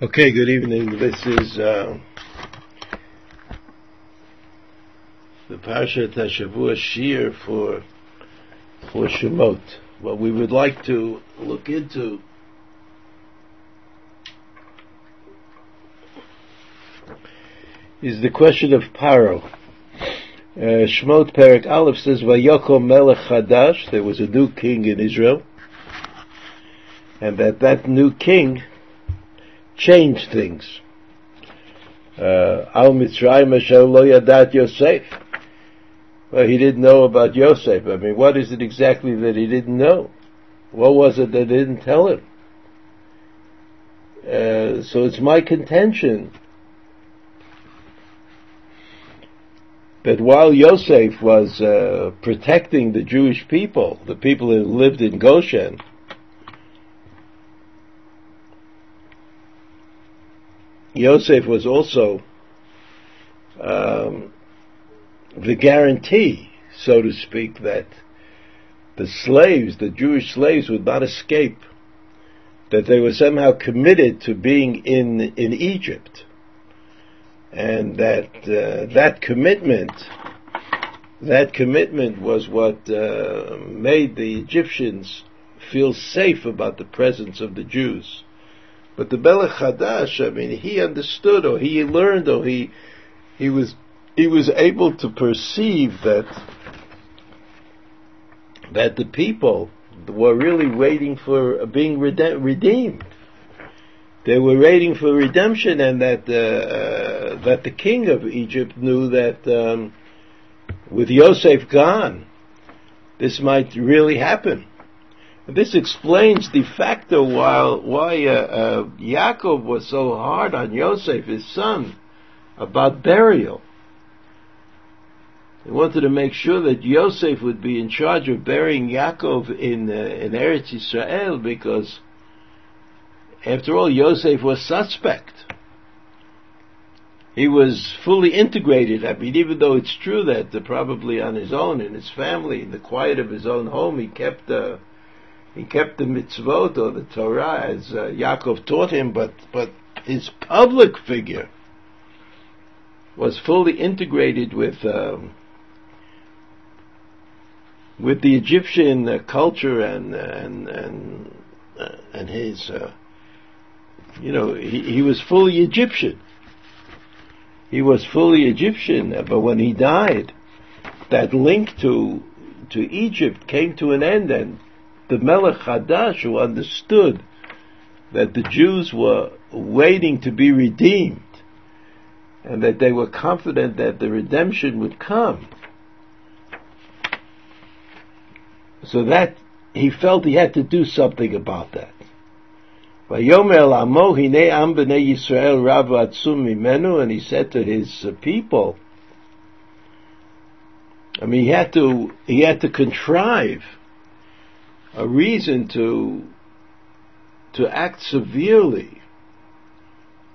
Okay, good evening. This is the Parshat HaShavua Shir for Shemot. What we would like to look into is the question of Paro. Shemot Perek Aleph says, Vayakov Melech Hadash, there was a new king in Israel, and that new king change things. Al Mitzrayim HaShallot Yadad Yosef. Well, he didn't know about Yosef. I mean, what is it exactly that he didn't know? What was it that they didn't tell him? So it's my contention that while Yosef was protecting the Jewish people, the people who lived in Goshen, Yosef was also the guarantee, so to speak, that the slaves, the Jewish slaves, would not escape, that they were somehow committed to being in Egypt, and that commitment was what made the Egyptians feel safe about the presence of the Jews. But the Melech Hadash, I mean, he understood, or he learned, or he was able to perceive that the people were really waiting for being redeemed. They were waiting for redemption, and that the king of Egypt knew that with Yosef gone, this might really happen. This explains de facto why Yaakov was so hard on Yosef, his son, about burial. He wanted to make sure that Yosef would be in charge of burying Yaakov in Eretz Israel, because, after all, Yosef was suspect. He was fully integrated. I mean, even though it's true that probably on his own, in his family, in the quiet of his own home, he kept the mitzvot, or the Torah, as Yaakov taught him, but his public figure was fully integrated with the Egyptian culture and his he was fully Egyptian. He was fully Egyptian, but when he died, that link to Egypt came to an end, and the Melech Hadash, who understood that the Jews were waiting to be redeemed, and that they were confident that the redemption would come, so that he felt he had to do something about that. And he said to his people, I mean, he had to contrive a reason to act severely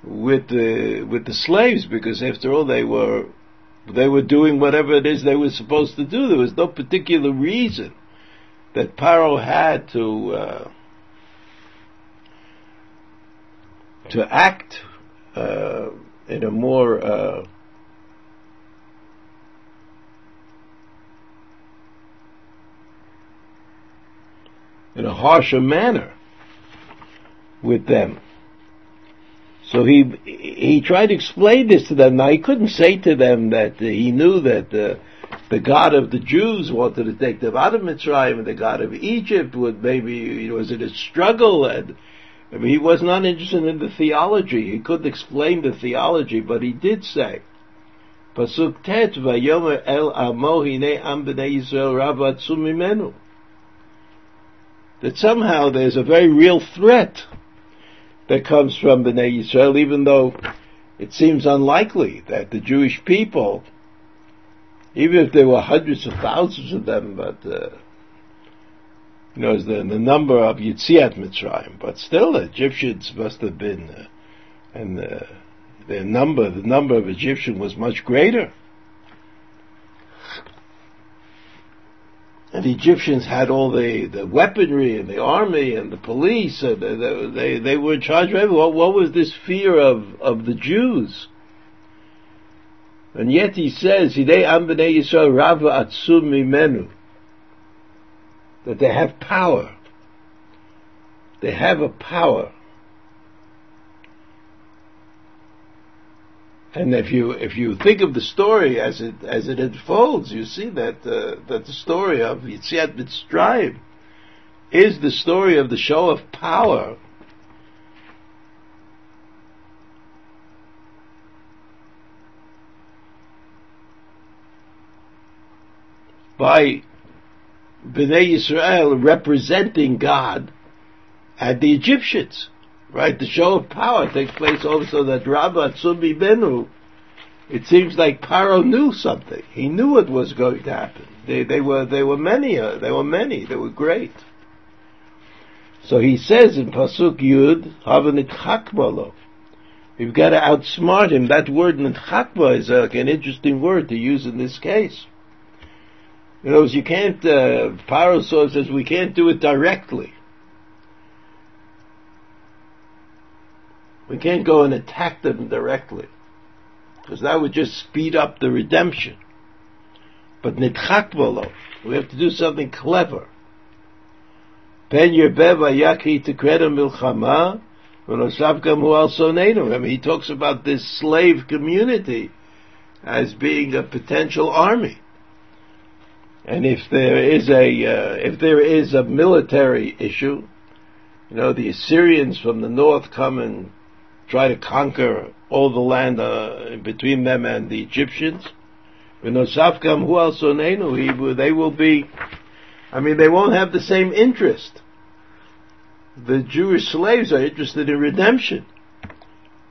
with the slaves, because after all they were doing whatever it is they were supposed to do. There was no particular reason that Paro had to act in a more in a harsher manner with them. So he tried to explain this to them. Now, he couldn't say to them that he knew that the God of the Jews wanted to take them out of Mitzrayim, and the God of Egypt would maybe, was in a struggle, and I mean, he was not interested in the theology. He couldn't explain the theology, but he did say, Pasuk Tet, Vayomer El Amo Hine Am B'nai Yisrael Rav Atzu Mimenu, that somehow there's a very real threat that comes from B'nai Yisrael, even though it seems unlikely that the Jewish people, even if there were hundreds of thousands of them, but it's the number of Yitzhiat Mitzrayim, but still the Egyptians must have been, their number, the number of Egyptians was much greater. And the Egyptians had all the weaponry and the army and the police. And they were in charge of everyone. What was this fear of the Jews? And yet he says, Hidei am b'nei Yisrael rava atzum mimenu, that they have power. They have a power. And if you think of the story as it unfolds, you see that the story of Yitzhiat Mitzrayim is the story of the show of power. By B'nai Yisrael representing God at the Egyptians. Right, the show of power takes place also that Rabba Tsumi Benu, it seems like Paro knew something. He knew it was going to happen. They were many. They were great. So he says in Pasuk Yud, Hava Nitchakma lo. You've got to outsmart him. That word Nitchakma is like an interesting word to use in this case. In other words, you can't. Paro sort of says we can't do it directly. We can't go and attack them directly, because that would just speed up the redemption. But nitchakvalo, we have to do something clever. Ben Yerbeh vayakhi tikreda milchama v'nosav gam hu al soneinu. I mean, he talks about this slave community as being a potential army, and if there is a military issue, you know, the Assyrians from the north come and try to conquer all the land between them and the Egyptians. They will be, I mean, they won't have the same interest. The Jewish slaves are interested in redemption.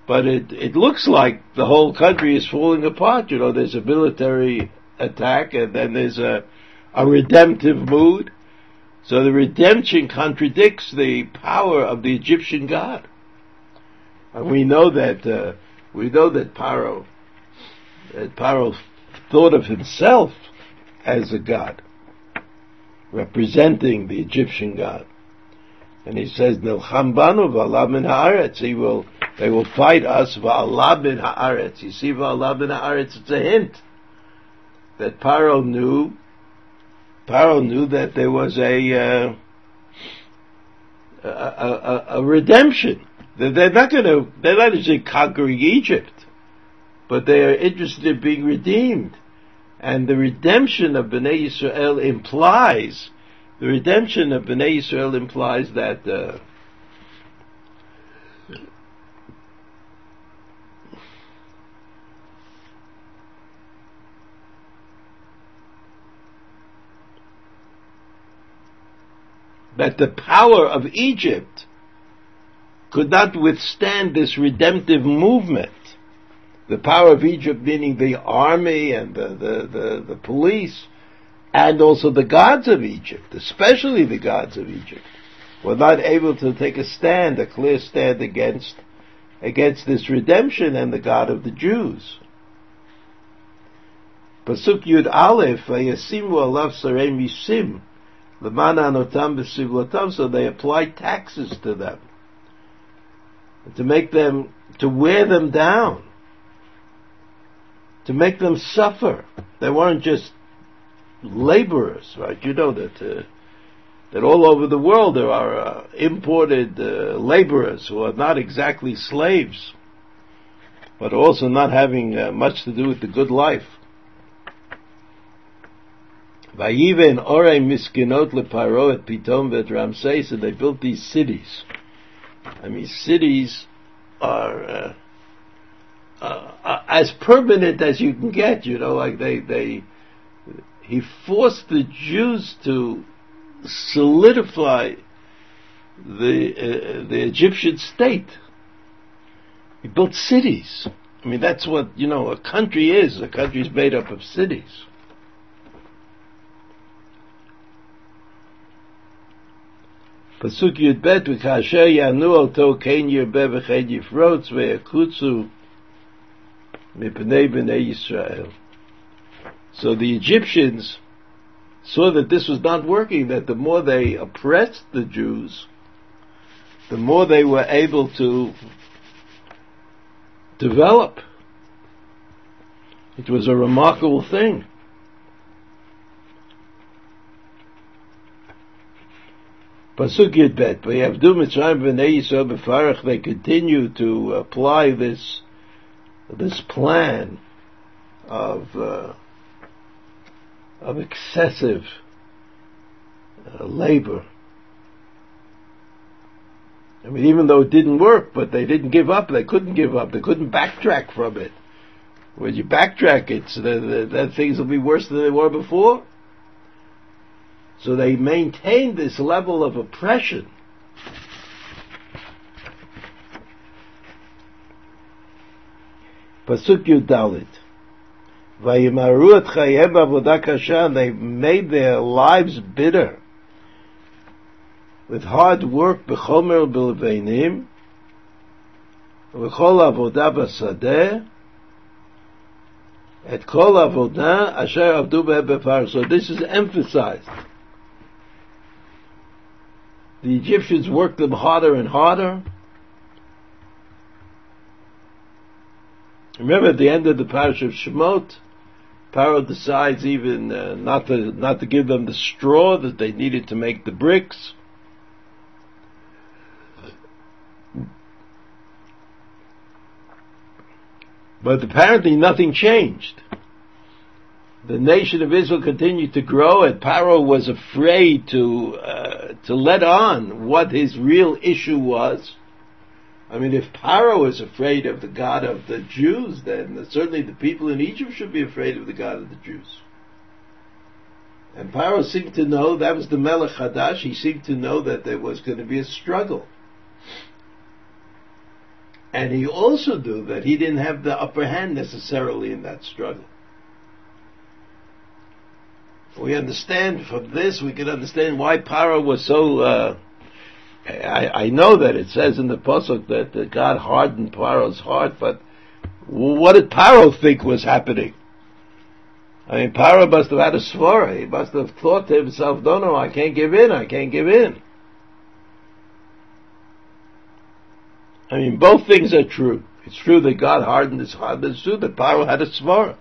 But it looks like the whole country is falling apart. You know, there's a military attack and then there's a redemptive mood. So the redemption contradicts the power of the Egyptian god. And we know that Paro thought of himself as a god, representing the Egyptian god. And he says, Nelcham banu va'alab in ha'aretz. They will fight us, va'alab in ha'aretz. You see, va'alab in ha'aretz, it's a hint that Paro knew that there was a redemption. They're not actually conquering Egypt, but they are interested in being redeemed. And the redemption of B'nai Yisrael implies that that the power of Egypt could not withstand this redemptive movement. The power of Egypt meaning the army and the police, and also the gods of Egypt, especially the gods of Egypt, were not able to take a clear stand against this redemption and the God of the Jews. Pasuk Yud Aleph, Vayasimu alav sarei misim. So they applied taxes to them to make them, to wear them down, to make them suffer. They weren't just laborers, right? You know that all over the world there are imported laborers who are not exactly slaves, but also not having much to do with the good life. Vayiven orei miskinot leparo et pitom vet Ramses, and they built these cities. I mean, cities are as permanent as you can get. You know, like he forced the Jews to solidify the Egyptian state. He built cities. I mean, that's what, you know, a country is. A country is made up of cities. Pasuk Yud Bet, V'kasher yanu alto kein yirbeh v'chein yifrotz ve'yakutsu mipnei b'nei Yisrael. So the Egyptians saw that this was not working, that the more they oppressed the Jews, the more they were able to develop. It was a remarkable thing. Pasuk Yudbet, Vayavdu Mitzrayim B'nai Yisrael B'farach, they continue to apply this plan of excessive labor. I mean, even though it didn't work, but they didn't give up. They couldn't give up. They couldn't backtrack from it. When you backtrack it, so that things will be worse than they were before. So they maintained this level of oppression. Pasuk Yudalit. Vayimaru et chayem avodah kasha, and they made their lives bitter with hard work, b'chomer b'leveinim, v'chol avodah b'sadeh, et kol avodah asher avdu b'farach. So this is emphasized. The Egyptians worked them harder and harder. Remember, at the end of the Parasha of Shemot, Paro decides even not to give them the straw that they needed to make the bricks. But apparently nothing changed. The nation of Israel continued to grow, and Paro was afraid to let on what his real issue was. I mean, if Paro is afraid of the God of the Jews, then certainly the people in Egypt should be afraid of the God of the Jews. And Paro seemed to know, that was the Melech Hadash, he seemed to know that there was going to be a struggle. And he also knew that he didn't have the upper hand necessarily in that struggle. We understand from this, we can understand why Paro was so... I know that it says in the Pasuk that God hardened Paro's heart, but what did Paro think was happening? I mean, Paro must have had a svara. He must have thought to himself, no, I can't give in. I mean, both things are true. It's true that God hardened his heart, but it's true that Paro had a svara.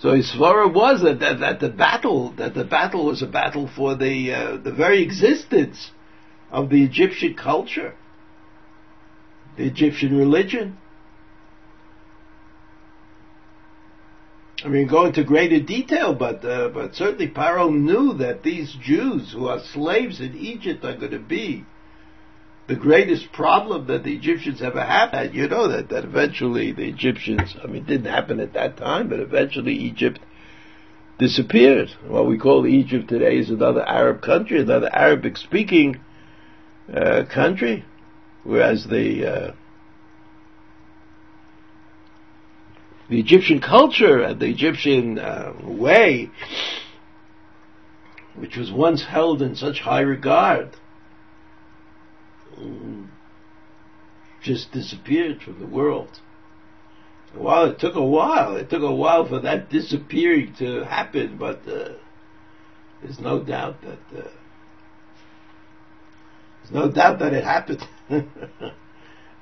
So his svara was that the battle was a battle for the very existence of the Egyptian culture, the Egyptian religion. I mean, go into greater detail, but certainly Paro knew that these Jews who are slaves in Egypt are going to be the greatest problem that the Egyptians ever had. And you know that eventually the Egyptians, I mean, it didn't happen at that time, but eventually Egypt disappeared. What we call Egypt today is another Arab country, another Arabic-speaking country, whereas the Egyptian culture and the Egyptian way, which was once held in such high regard, just disappeared from the world. Well, it took a while for that disappearing to happen, but there's no doubt that it happened.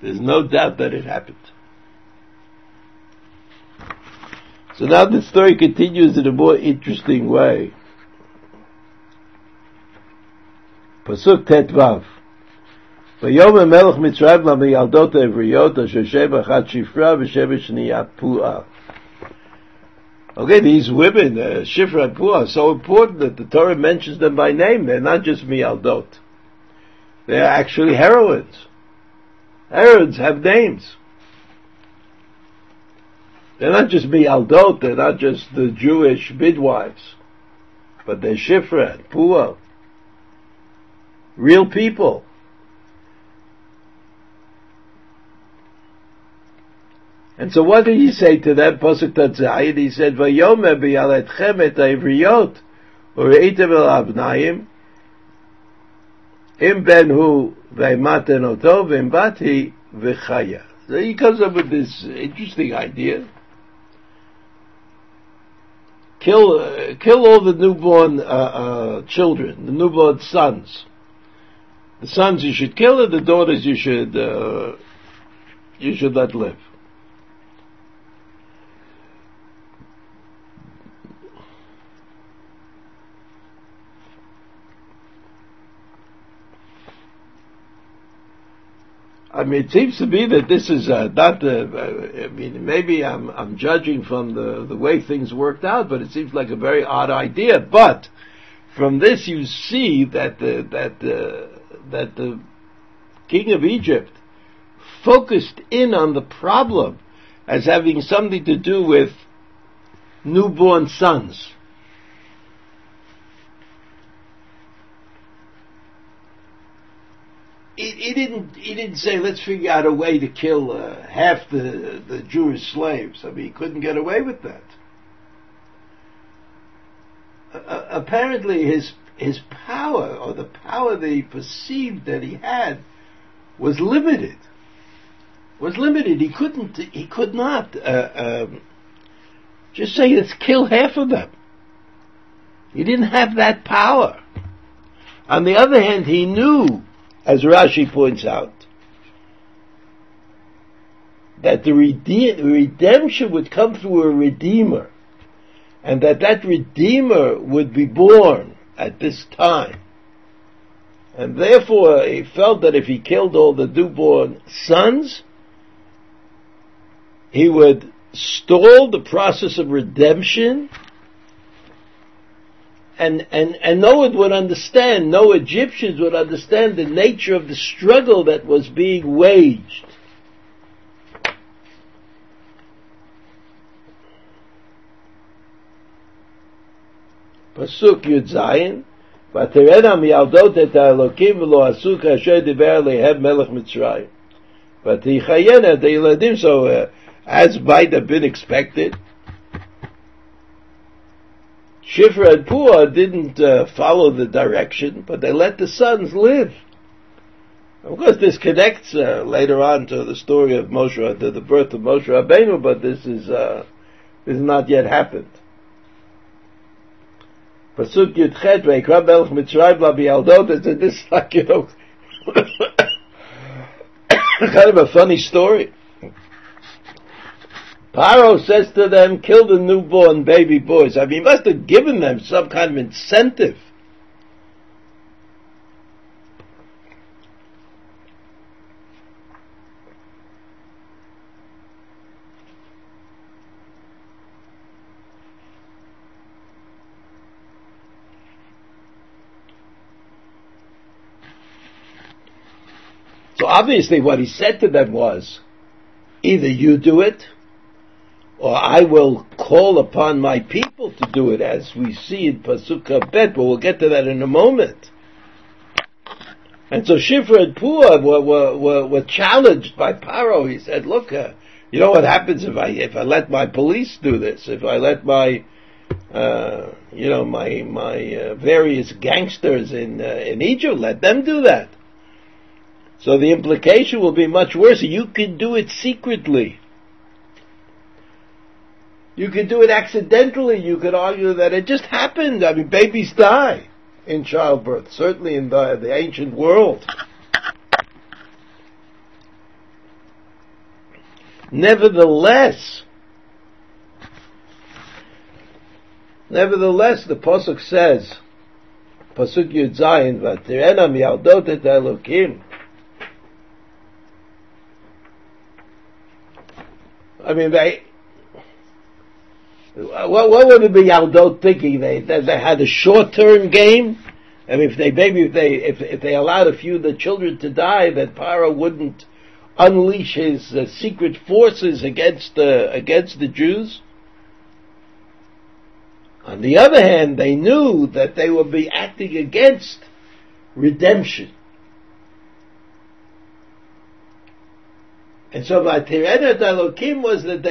There's no doubt that it happened. So now the story continues in a more interesting way. Pasuk Tetvav. Vayom melech Mitzrayim la'miyaldot ha'evriyot asher sheva achat Shifra v'sheva shniya Pua. Okay, these women, Shifra and Pua, are so important that the Torah mentions them by name. They're not just miyaldot. They're actually heroines. Heroines have names. They're not just miyaldot, they're not just the Jewish midwives, but they're Shifra and Pua. Real people. And so what did he say to them? Pasuk Tatzayin, he said, Vayomer bi'aletchem et ha'ivriot, ureitem el avnayim, im ben hu ve'maten oto, v'im bat hi v'chaya. Then he comes up with this interesting idea. Kill all the newborn children, the newborn sons. The sons you should kill, and the daughters you should let live. I mean, it seems to me that this is not the. I mean, maybe I'm judging from the way things worked out, but it seems like a very odd idea. But from this, you see that the king of Egypt focused in on the problem as having something to do with newborn sons. He didn't say, let's figure out a way to kill half the Jewish slaves. I mean, he couldn't get away with that. Apparently, his power, or the power that he perceived that he had, was limited. He couldn't. He could not just say, let's kill half of them. He didn't have that power. On the other hand, he knew, as Rashi points out, that the redemption would come through a redeemer, and that redeemer would be born at this time. And therefore, he felt that if he killed all the newborn sons, he would stall the process of redemption, and no one would understand, no Egyptians would understand the nature of the struggle that was being waged. Pasuk Yud Zayin, V'terena mialdot et ha'elokim v'lo asuk asher diber lehem melech Mitzrayim. V'tichayene et ha'yeladim, so as might have been expected, Shifra and Pua didn't follow the direction, but they let the sons live. Of course, this connects later on to the story of Moshe, to the birth of Moshe Rabbeinu, but this has not yet happened. Pasuk Yudchet, Vayakov Melech Mitzrayim la miyaldot. This is like, kind of a funny story. Paro says to them, kill the newborn baby boys. I mean, he must have given them some kind of incentive. So obviously what he said to them was, either you do it, or I will call upon my people to do it, as we see in Pasuk Bet, but we'll get to that in a moment. And so Shifra and Pua were challenged by Paro. He said, look, you know what happens if I let my police do this, if I let my, my various gangsters in Egypt, let them do that. So the implication will be much worse. You can do it secretly. You could do it accidentally. You could argue that it just happened. I mean, babies die in childbirth, certainly in the ancient world. Nevertheless, the Pasuk says, Pasuk Yud Zayin, V'terena miyaldot et ha'elokim. I mean, what would it be Yaldot thinking? They had a short-term game. I mean, if they allowed a few of the children to die, that Paro wouldn't unleash his secret forces against the Jews. On the other hand, they knew that they would be acting against redemption. And so by Tirenet Elokim was that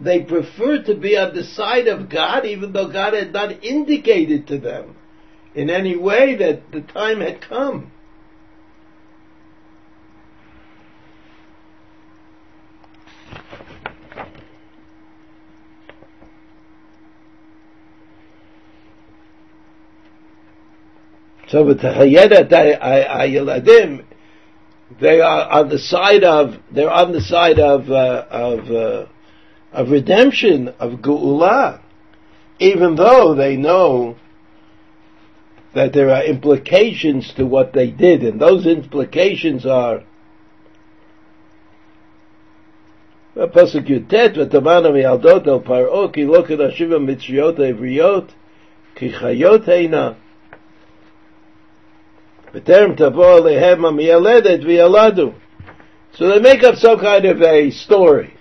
they preferred to be on the side of God, even though God had not indicated to them in any way that the time had come. So with the Chayene Ayeladim, they are on the side of of redemption, of ge'ula, even though they know that there are implications to what they did, and those implications are Pasuk Yutet, v'tamana mialdot el Paro, ki lo kedashim ha-mitzriot ha-evriot, ki chayot heina, v'terem tavo alehem ha-miyaledet v'yaladu. So they make up some kind of a story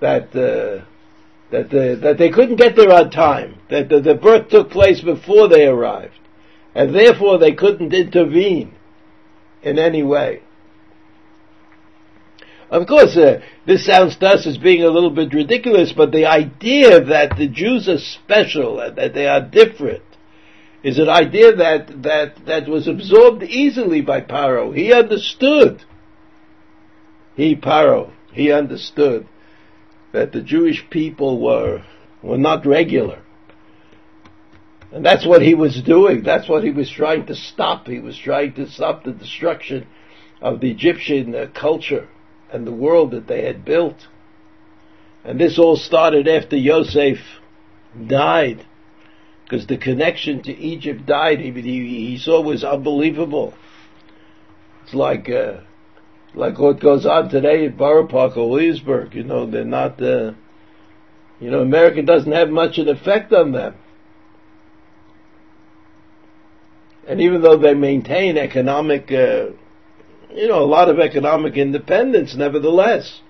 that they couldn't get there on time, that the birth took place before they arrived, and therefore they couldn't intervene in any way. Of course, this sounds to us as being a little bit ridiculous, but the idea that the Jews are special and that they are different is an idea that was absorbed easily by Paro. He understood. He understood that the Jewish people were not regular. And that's what he was doing. That's what he was trying to stop. He was trying to stop the destruction of the Egyptian culture and the world that they had built. And this all started after Yosef died, because the connection to Egypt he saw was unbelievable. It's like what goes on today at Borough Park or Williamsburg. They're not, America doesn't have much an effect on them. And even though they maintain economic a lot of economic independence, nevertheless.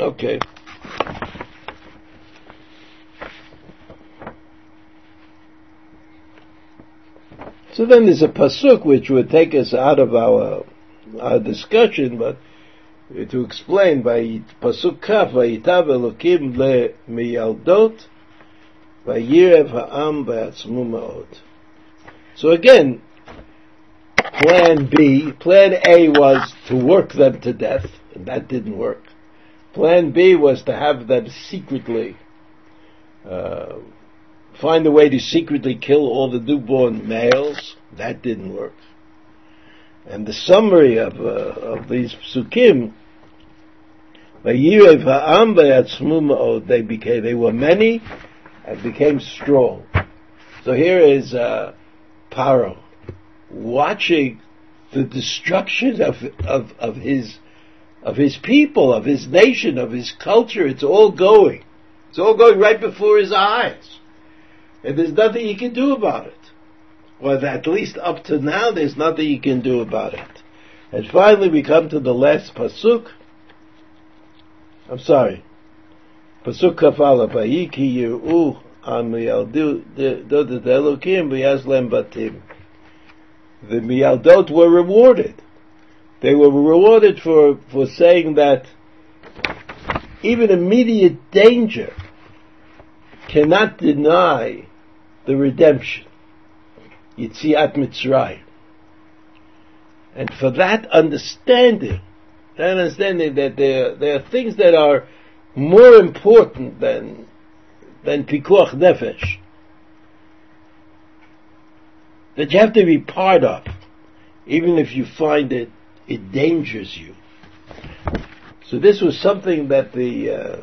Okay. So then there's a pasuk which would take us out of our discussion, but to explain by pasuk kaf, vayitav elokim le miyaldot, vayirev ha'am ba'atzmu ma'od. So again, plan A was to work them to death, and that didn't work. Plan B was to have them secretly find a way to secretly kill all the newborn males. That didn't work. And the summary of these psukim, they were many and became strong. So here is Paro watching the destruction of his people, of his nation, of his culture. It's all going right before his eyes. And there's nothing he can do about it. Well, at least up to now, there's nothing he can do about it. And finally, we come to the last pasuk. I'm sorry. Pasuk kafala bayiki yeru on miyaldot elokim b'yazlem batim. The miyaldot were rewarded. They were rewarded for saying that even immediate danger cannot deny the redemption, Yitzhiat Mitzrayim. And for that understanding that there are things that are more important than pikuach nefesh, that you have to be part of, even if you find it endangers you. So this was something that the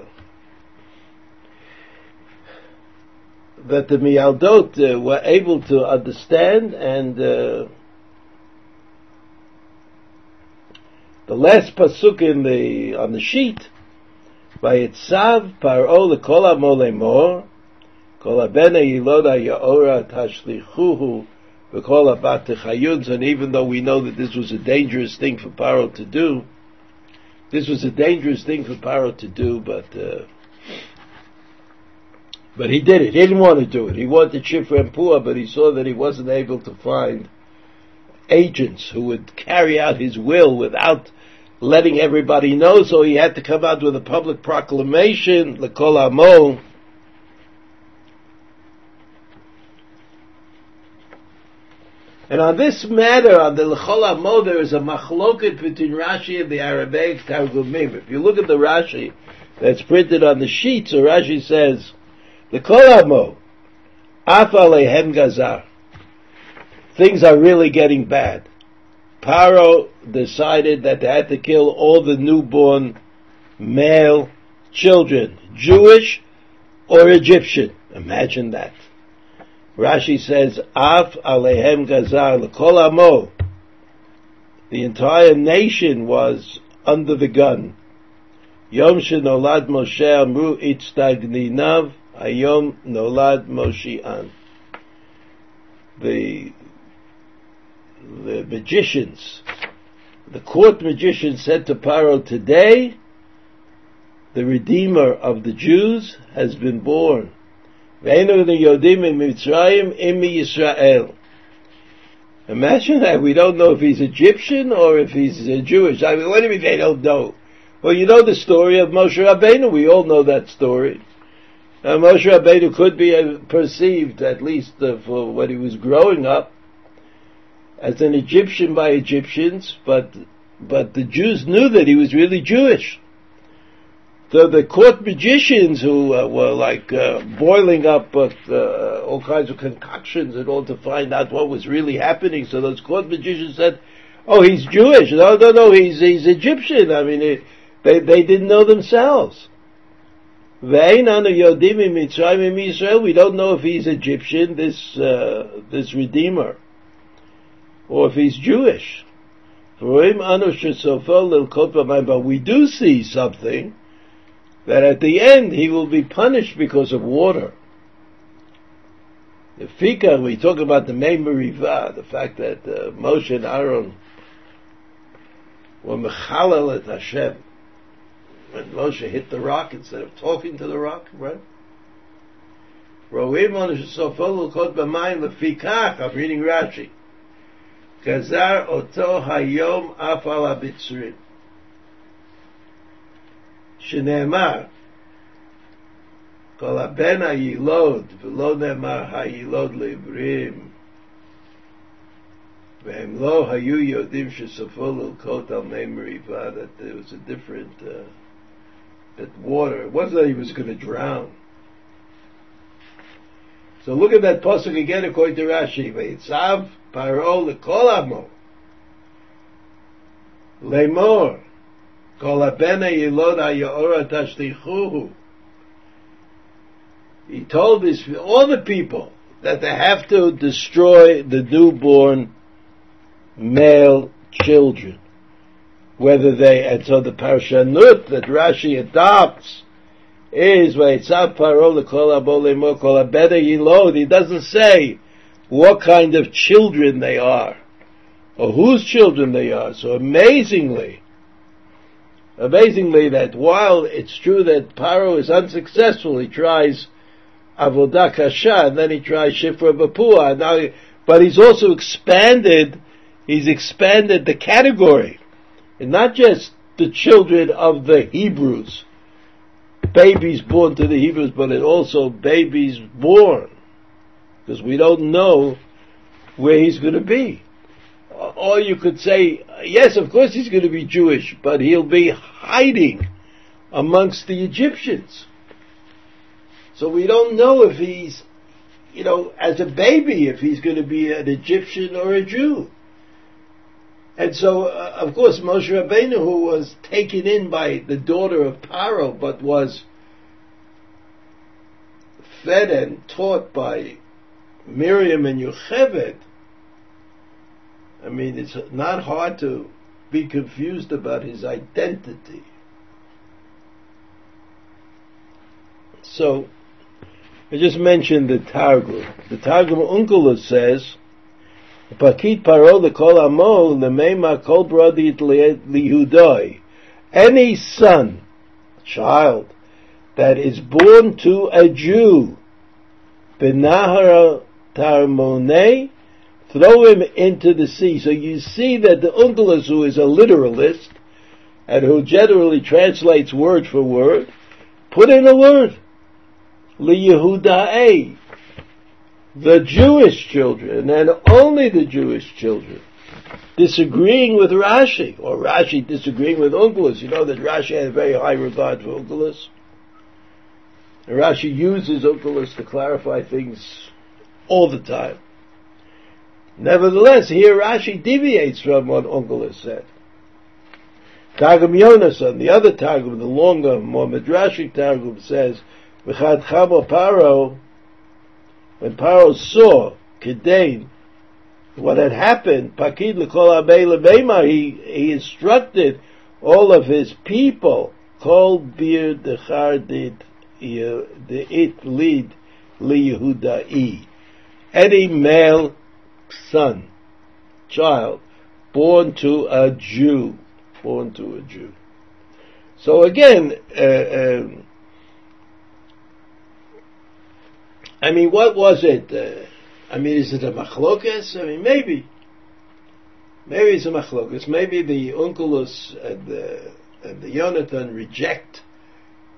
Mialdot were able to understand, and the last pasuk on the sheet, Vayitzav Paro lekol hamo lemor, kol habnei yiloda ya'ora tashlichuhu v'kol habat techayun. And even though we know that this was a dangerous thing for Paro to do, but but he did it. He didn't want to do it. He wanted Shifra and Pua, but he saw that he wasn't able to find agents who would carry out his will without letting everybody know, so he had to come out with a public proclamation, L'Kol Amo. And on this matter, on the L'Chol Amo, there is a machloket between Rashi and the Arabic Targumim. If you look at the Rashi that's printed on the sheet, so Rashi says, L'Kol Amo, Af Aleihem Gazar. Things are really getting bad. Paro decided that they had to kill all the newborn male children, Jewish or Egyptian. Imagine that. Rashi says, Af Aleihem Gazar L'Kol Amo. The entire nation was under the gun. Yom Shenolad Moshe Amru Itztagninav Hayom Nolad Moshi'an. The magicians, the court magician said to Paro, today the Redeemer of the Jews has been born. Imagine that. We don't know if he's Egyptian or if he's Jewish. I mean, what do you mean they don't know? Well, you know the story of Moshe Rabbeinu. We all know that story. Moshe Rabbeinu could be perceived, at least for when he was growing up, as an Egyptian by Egyptians, but the Jews knew that he was really Jewish. So the court magicians who were like boiling up all kinds of concoctions and all to find out what was really happening. So those court magicians said, "Oh, he's Jewish. No, he's Egyptian." I mean, they didn't know themselves. We don't know if he's Egyptian, this Redeemer, or if he's Jewish. But we do see something, that at the end he will be punished because of water. The Fika, we talk about the Meimeriva, the fact that Moshe and Aaron were Mechalel et Hashem. When Moshe hit the rock instead of talking to the rock, right? I'm reading Rashi. Gazar oto hayom af al habitzrim. Sheneemar kol haben hayilod v'lo neemar hayilod leibrim v'hem lo hayu yodim shesofo l'lkot al meimriva. That there was a different that water. It wasn't that he was going to drown. So look at that pasuk again according to Rashi. V'yitzav Paro L'Kol Amo Lemor Kol Haben Hayilod HaYa'ora Tashlichuhu. He told this all the people that they have to destroy the newborn male children, whether they, and so the parshanut that Rashi adopts is Vayitzav Paro L'Kol Amo Lemor Kol Haben Hayilod. He doesn't say what kind of children they are, or whose children they are. So amazingly that while it's true that Paro is unsuccessful, he tries Avodah Kasha, and then he tries Shifra B'Pua, but he's also expanded the category, and not just the children of the Hebrews, babies born to the Hebrews, but it also babies born, because we don't know where he's going to be. Or you could say, yes, of course he's going to be Jewish, but he'll be hiding amongst the Egyptians. So we don't know if he's, as a baby, if he's going to be an Egyptian or a Jew. And so, of course, Moshe Rabbeinu, who was taken in by the daughter of Paro, but was fed and taught by Miriam and Yocheved, I mean, it's not hard to be confused about his identity. So, I just mentioned the Targum. The Targum Onkelos says, Pakid Paro L'Kol Amo L'Meimah Kol Brodi L'Yehudoi. Any son, child, that is born to a Jew, Benahara Tarmonei, throw him into the sea. So you see that the Onkelos, who is a literalist, and who generally translates word for word, put in a word, Li-Yehudae, the Jewish children, and only the Jewish children, disagreeing with Rashi, or Rashi disagreeing with Onkelos. You know that Rashi had a very high regard for Onkelos. Rashi uses Onkelos to clarify things all the time. Nevertheless, here Rashi deviates from what Onkelos said. Targum Yonasan, the other Targum, the longer, more Midrashic Targum, says, V'chad chama Paro, when Paro saw Kedain, what had happened, Pakid l'kol habei l'beimah, he instructed all of his people, Kol bir dechar did it lead li Yehudai. Any male son, child, born to a Jew. So again, what was it? Is it a machlokas? Maybe it's a machlokas. Maybe the Onkelos and the Yonatan reject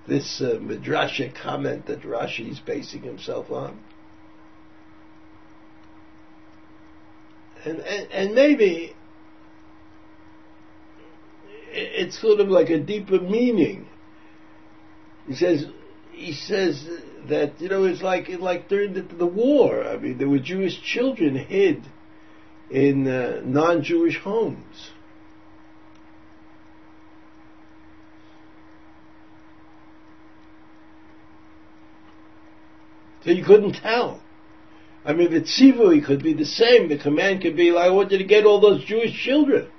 this midrashic comment that Rashi is basing himself on. And maybe it's sort of like a deeper meaning. He says that, it's like during the war. There were Jewish children hid in non-Jewish homes. So you couldn't tell. The tzivui could be the same. The command could be, I want you to get all those Jewish children.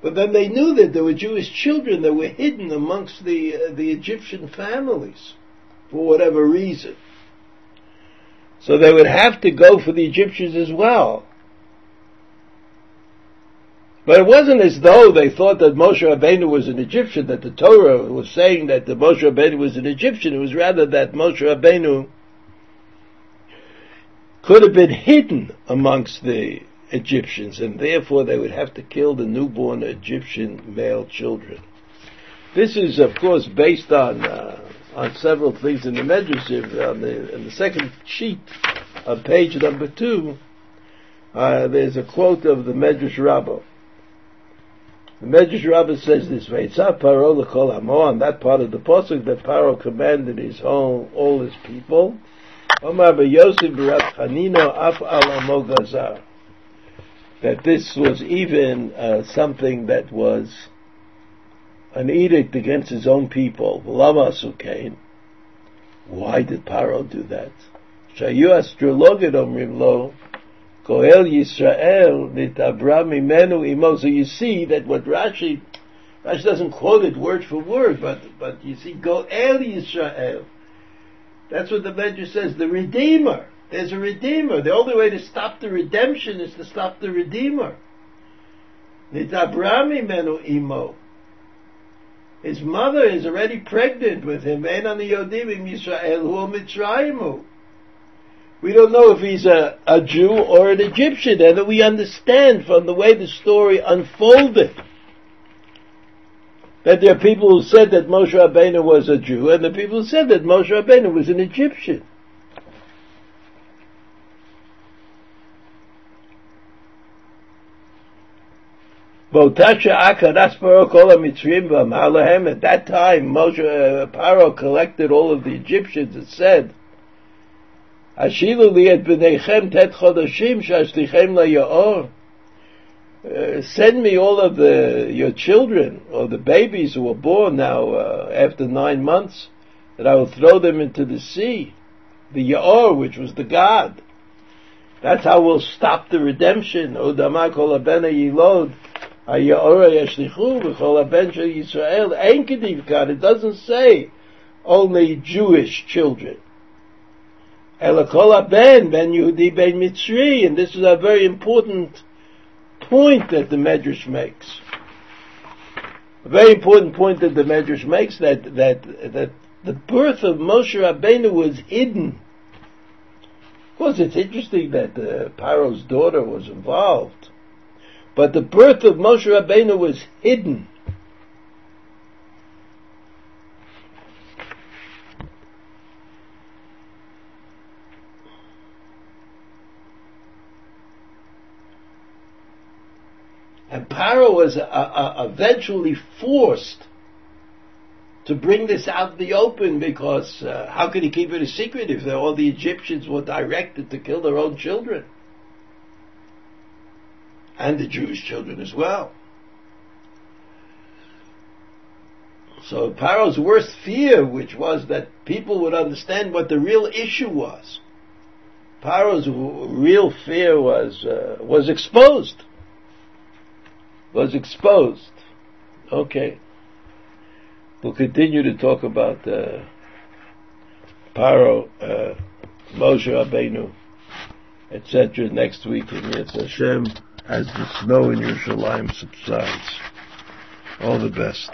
But then they knew that there were Jewish children that were hidden amongst the Egyptian families for whatever reason. So they would have to go for the Egyptians as well. But it wasn't as though they thought that Moshe Rabbeinu was an Egyptian, that the Torah was saying that the Moshe Rabbeinu was an Egyptian. It was rather that Moshe Rabbeinu could have been hidden amongst the Egyptians, and therefore they would have to kill the newborn Egyptian male children. This is, of course, based on several things in the Medrash Rabba. On the second sheet of page number 2, there's a quote of the Medrash Rabba. The Medrash Rabba says this way: "Vayitza Paro l'kol hamo," on that part of the pasuk that Paro commanded all his people. Omar b'Yosef b'Rav Chanina af al hamo gazar. That this was even something that was an edict against his own people. Lama Sukain. Why did Paro do that? Shayu astrologid omrim lo, Koel Yisrael nitabra mimenu imo. So you see that what Rashi doesn't quote it word for word, but you see, Koel Yisrael. That's what the Medrash says, the Redeemer. There's a Redeemer. The only way to stop the redemption is to stop the Redeemer. Nitabra mimenu imo. His mother is already pregnant with him. We don't know if he's a Jew or an Egyptian, and we understand from the way the story unfolded that there are people who said that Moshe Rabbeinu was a Jew, and the people who said that Moshe Rabbeinu was an Egyptian. At that time, Paro collected all of the Egyptians and said, send me all of your children, or the babies who were born now after 9 months, that I will throw them into the sea, the Yaor, which was the god. That's how we'll stop the redemption. It doesn't say only Jewish children. And this is a very important point that the Medrash makes. That the birth of Moshe Rabbeinu was hidden. Of course, it's interesting that Paro's daughter was involved. But the birth of Moshe Rabbeinu was hidden. And Paro was eventually forced to bring this out in the open, because how could he keep it a secret if all the Egyptians were directed to kill their own children? And the Jewish children as well. So Paro's worst fear, which was that people would understand what the real issue was, Paro's real fear was exposed. Was exposed. Okay. We'll continue to talk about Paro, Moshe Rabbeinu, etc. next week in Yetz Hashem, as the snow in Yerushalayim subsides. All the best.